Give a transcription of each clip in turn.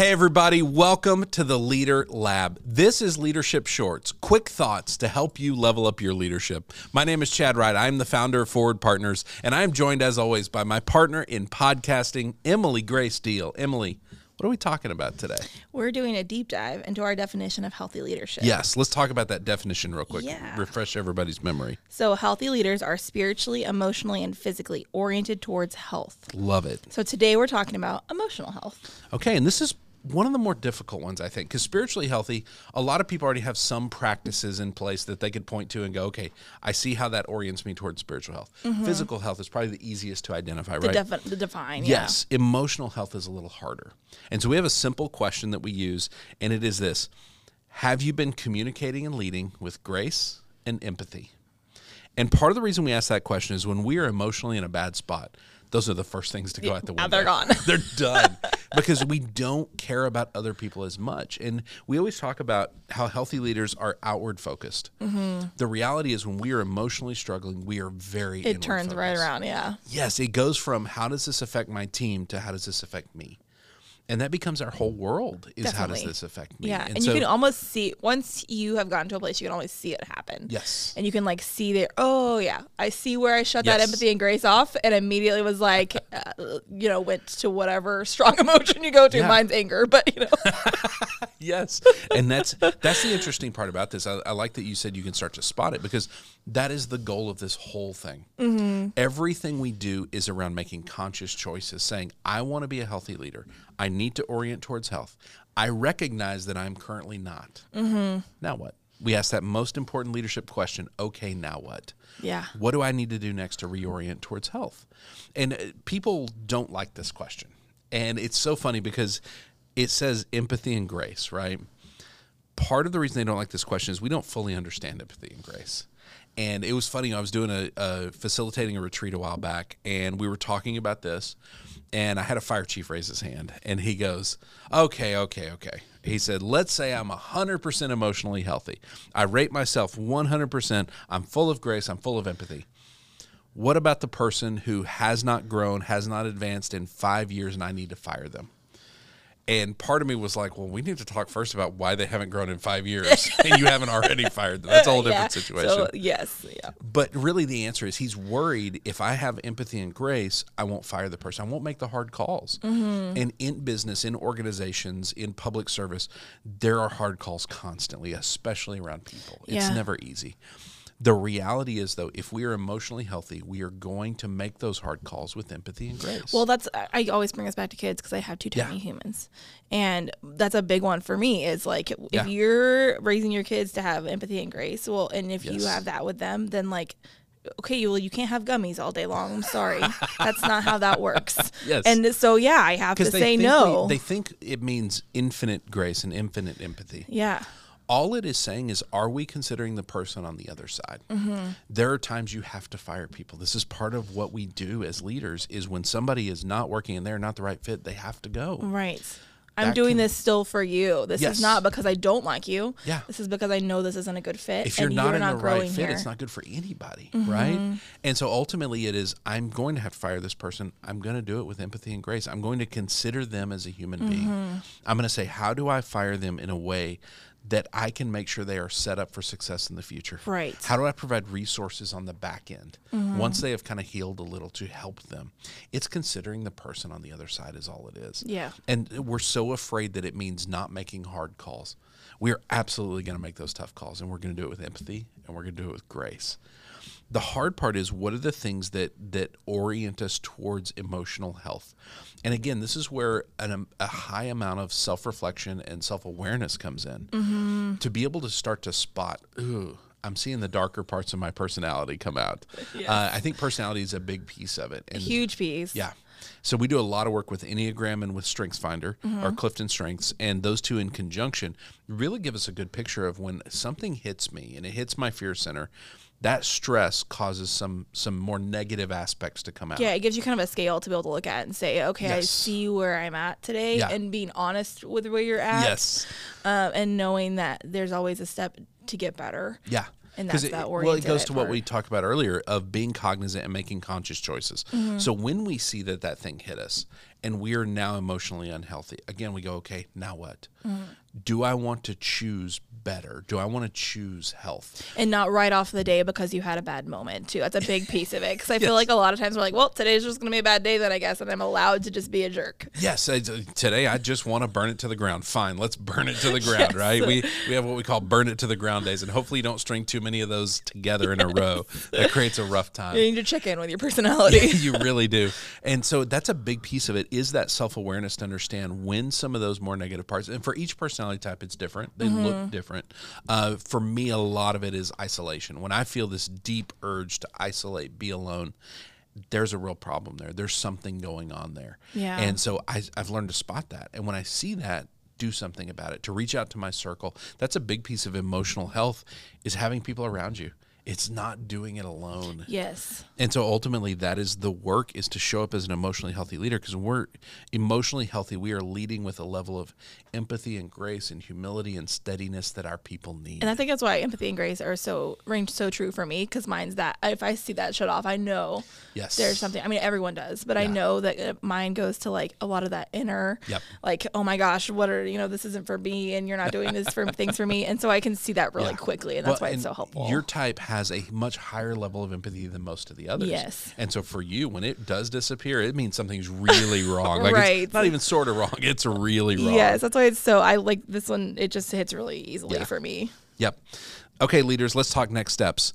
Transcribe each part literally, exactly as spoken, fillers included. Hey everybody, welcome to the Leader Lab. This is Leadership Shorts, quick thoughts to help you level up your leadership. My name is Chad Wright. I'm the founder of Forward Partners, and I'm joined as always by my partner in podcasting, Emily Grace Deal. Emily, what are we talking about today? We're doing a deep dive into our definition of healthy leadership. Yes, let's talk about that definition real quick. Yeah. Refresh everybody's memory. So healthy leaders are spiritually, emotionally, and physically oriented towards health. Love it. So today we're talking about emotional health. Okay, and this is one of the more difficult ones, I think, because spiritually healthy, a lot of people already have some practices in place that they could point to and go, okay, I see how that orients me towards spiritual health. Mm-hmm. Physical health is probably the easiest to identify, the right? Defi- the define, yes. Yeah. Emotional health is a little harder. And so we have a simple question that we use, and it is this: have you been communicating and leading with grace and empathy? And part of the reason we ask that question is when we are emotionally in a bad spot, those are the first things to go out the window. Now they're gone. They're done. Because we don't care about other people as much. And we always talk about how healthy leaders are outward focused. Mm-hmm. The reality is when we are emotionally struggling, we are very inward focused. It turns right around, yeah. Yes, it goes from how does this affect my team to how does this affect me? And that becomes our whole world is Definitely. How does this affect me? Yeah, and, and so, you can almost see, once you have gotten to a place, you can always see it happen. Yes. And you can like see there, oh yeah, I see where I shut yes. that empathy and grace off and immediately was like, uh, you know, went to whatever strong emotion you go to. Yeah. Mine's anger, but you know. Yes, and that's that's the interesting part about this. I, I like that you said you can start to spot it because that is the goal of this whole thing. Mm-hmm. Everything we do is around making conscious choices, saying, I want to be a healthy leader. I need to orient towards health. I recognize that I'm currently not. Mm-hmm. Now what? We ask that most important leadership question, okay, now what? Yeah. What do I need to do next to reorient towards health? And people don't like this question. And it's so funny because it says empathy and grace, right? Part of the reason they don't like this question is we don't fully understand empathy and grace. And it was funny, I was doing a, a facilitating a retreat a while back, and we were talking about this, and I had a fire chief raise his hand, and he goes, okay, okay, okay. He said, let's say I'm one hundred percent emotionally healthy. I rate myself one hundred percent. I'm full of grace. I'm full of empathy. What about the person who has not grown, has not advanced in five years, and I need to fire them? And part of me was like, well, we need to talk first about why they haven't grown in five years and you haven't already fired them. That's a whole different yeah. situation. So, yes. Yeah. But really the answer is he's worried if I have empathy and grace, I won't fire the person. I won't make the hard calls. Mm-hmm. And in business, in organizations, in public service, there are hard calls constantly, especially around people. It's yeah. never easy. The reality is, though, if we are emotionally healthy, we are going to make those hard calls with empathy and grace. Well, that's I always bring us back to kids because I have two tiny yeah. humans. And that's a big one for me is like if yeah. you're raising your kids to have empathy and grace, well, and if yes. you have that with them, then like, okay, well, you can't have gummies all day long. I'm sorry. That's not how that works. Yes. And so, yeah, I have to say no. We, they think it means infinite grace and infinite empathy. Yeah. All it is saying is, are we considering the person on the other side? Mm-hmm. There are times you have to fire people. This is part of what we do as leaders is when somebody is not working and they're not the right fit, they have to go. Right. That I'm doing can, this still for you. This yes. is not because I don't like you. Yeah. This is because I know this isn't a good fit. If you're and not you're in not the right fit, here. It's not good for anybody, mm-hmm. right? And so ultimately it is, I'm going to have to fire this person. I'm going to do it with empathy and grace. I'm going to consider them as a human mm-hmm. being. I'm going to say, how do I fire them in a way that I can make sure they are set up for success in the future? Right. How do I provide resources on the back end mm-hmm. once they have kind of healed a little to help them? It's considering the person on the other side is all it is. Yeah. And we're so afraid that it means not making hard calls. We are absolutely going to make those tough calls, and we're going to do it with empathy, and we're going to do it with grace. The hard part is what are the things that that orient us towards emotional health? And again, this is where an, a high amount of self-reflection and self-awareness comes in. Mm-hmm. To be able to start to spot, ooh, I'm seeing the darker parts of my personality come out. Yes. Uh, I think personality is a big piece of it. And huge piece. Yeah. So we do a lot of work with Enneagram and with StrengthsFinder, mm-hmm. or Clifton Strengths, and those two in conjunction really give us a good picture of when something hits me and it hits my fear center, that stress causes some some more negative aspects to come out. Yeah, it gives you kind of a scale to be able to look at and say, okay, yes. I see where I'm at today, yeah. and being honest with where you're at, yes, uh, and knowing that there's always a step to get better. Yeah. And that's it, that well, it goes it to part. What we talked about earlier of being cognizant and making conscious choices. Mm-hmm. So when we see that that thing hit us and we are now emotionally unhealthy. Again, we go, okay, now what? Mm. Do I want to choose better? Do I want to choose health? And not right off the day because you had a bad moment, too. That's a big piece of it. Because I yes. feel like a lot of times we're like, well, today's just going to be a bad day then, I guess, and I'm allowed to just be a jerk. Yes. I, today, I just want to burn it to the ground. Fine. Let's burn it to the ground, yes. right? We we have what we call burn it to the ground days, and hopefully you don't string too many of those together yes. in a row. That creates a rough time. You need to check in with your personality. Yeah, you really do. And so that's a big piece of it, is that self-awareness to understand when some of those more negative parts, and for each personality type, it's different. They mm-hmm. look different. Uh, for me, a lot of it is isolation. When I feel this deep urge to isolate, be alone, there's a real problem there. There's something going on there. Yeah. And so I, I've learned to spot that. And when I see that, do something about it, to reach out to my circle. That's a big piece of emotional health, is having people around you. It's not doing it alone. Yes. And so ultimately that is the work, is to show up as an emotionally healthy leader, because we're emotionally healthy. We are leading with a level of empathy and grace and humility and steadiness that our people need. And I think that's why empathy and grace are so ring so true for me, because mine's that if I see that shut off, I know yes. there's something. I mean, everyone does, but yeah. I know that mine goes to like a lot of that inner yep. like, oh my gosh, what are, you know, this isn't for me, and you're not doing this for things for me. And so I can see that really yeah. quickly. And that's well, why it's so helpful. Your type has a much higher level of empathy than most of the others. Yes. And so for you, when it does disappear, it means something's really wrong. Like right. It's not even sort of wrong. It's really wrong. Yes. That's why it's so, I like this one. It just hits really easily yeah. for me. Yep. Okay, leaders, let's talk next steps.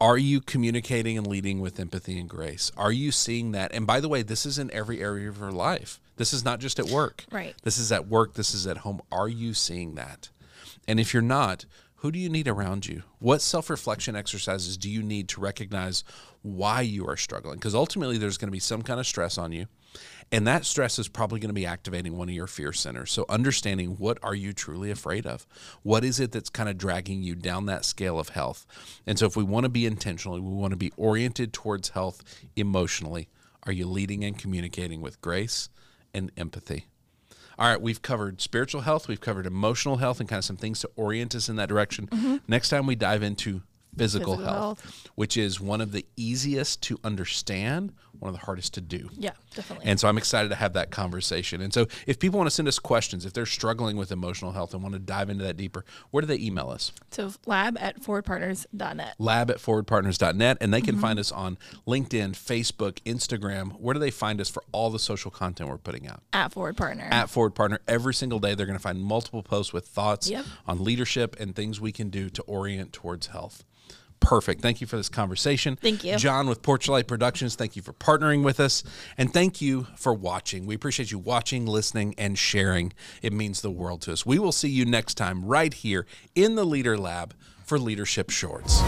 Are you communicating and leading with empathy and grace? Are you seeing that? And by the way, this is in every area of your life. This is not just at work. Right. This is at work. This is at home. Are you seeing that? And if you're not, who do you need around you? What self-reflection exercises do you need to recognize why you are struggling? Because ultimately there's going to be some kind of stress on you, and that stress is probably going to be activating one of your fear centers. So understanding, what are you truly afraid of? What is it that's kind of dragging you down that scale of health? And so if we want to be intentional, we want to be oriented towards health emotionally. Are you leading and communicating with grace and empathy? All right, we've covered spiritual health, we've covered emotional health, and kind of some things to orient us in that direction. Mm-hmm. Next time we dive into physical, physical health, health, which is one of the easiest to understand, one of the hardest to do. Yeah, definitely. And so I'm excited to have that conversation. And so if people want to send us questions, if they're struggling with emotional health and want to dive into that deeper, where do they email us? So lab at forward partners dot net. lab at forward partners dot net. And they can mm-hmm. find us on LinkedIn, Facebook, Instagram. Where do they find us for all the social content we're putting out? At Forward Partner. At Forward Partner. Every single day, they're going to find multiple posts with thoughts yep. on leadership and things we can do to orient towards health. Perfect. Thank you for this conversation. Thank you. John with Porchlight Productions, thank you for partnering with us. And thank you for watching. We appreciate you watching, listening, and sharing. It means the world to us. We will see you next time right here in the Leader Lab for Leadership Shorts.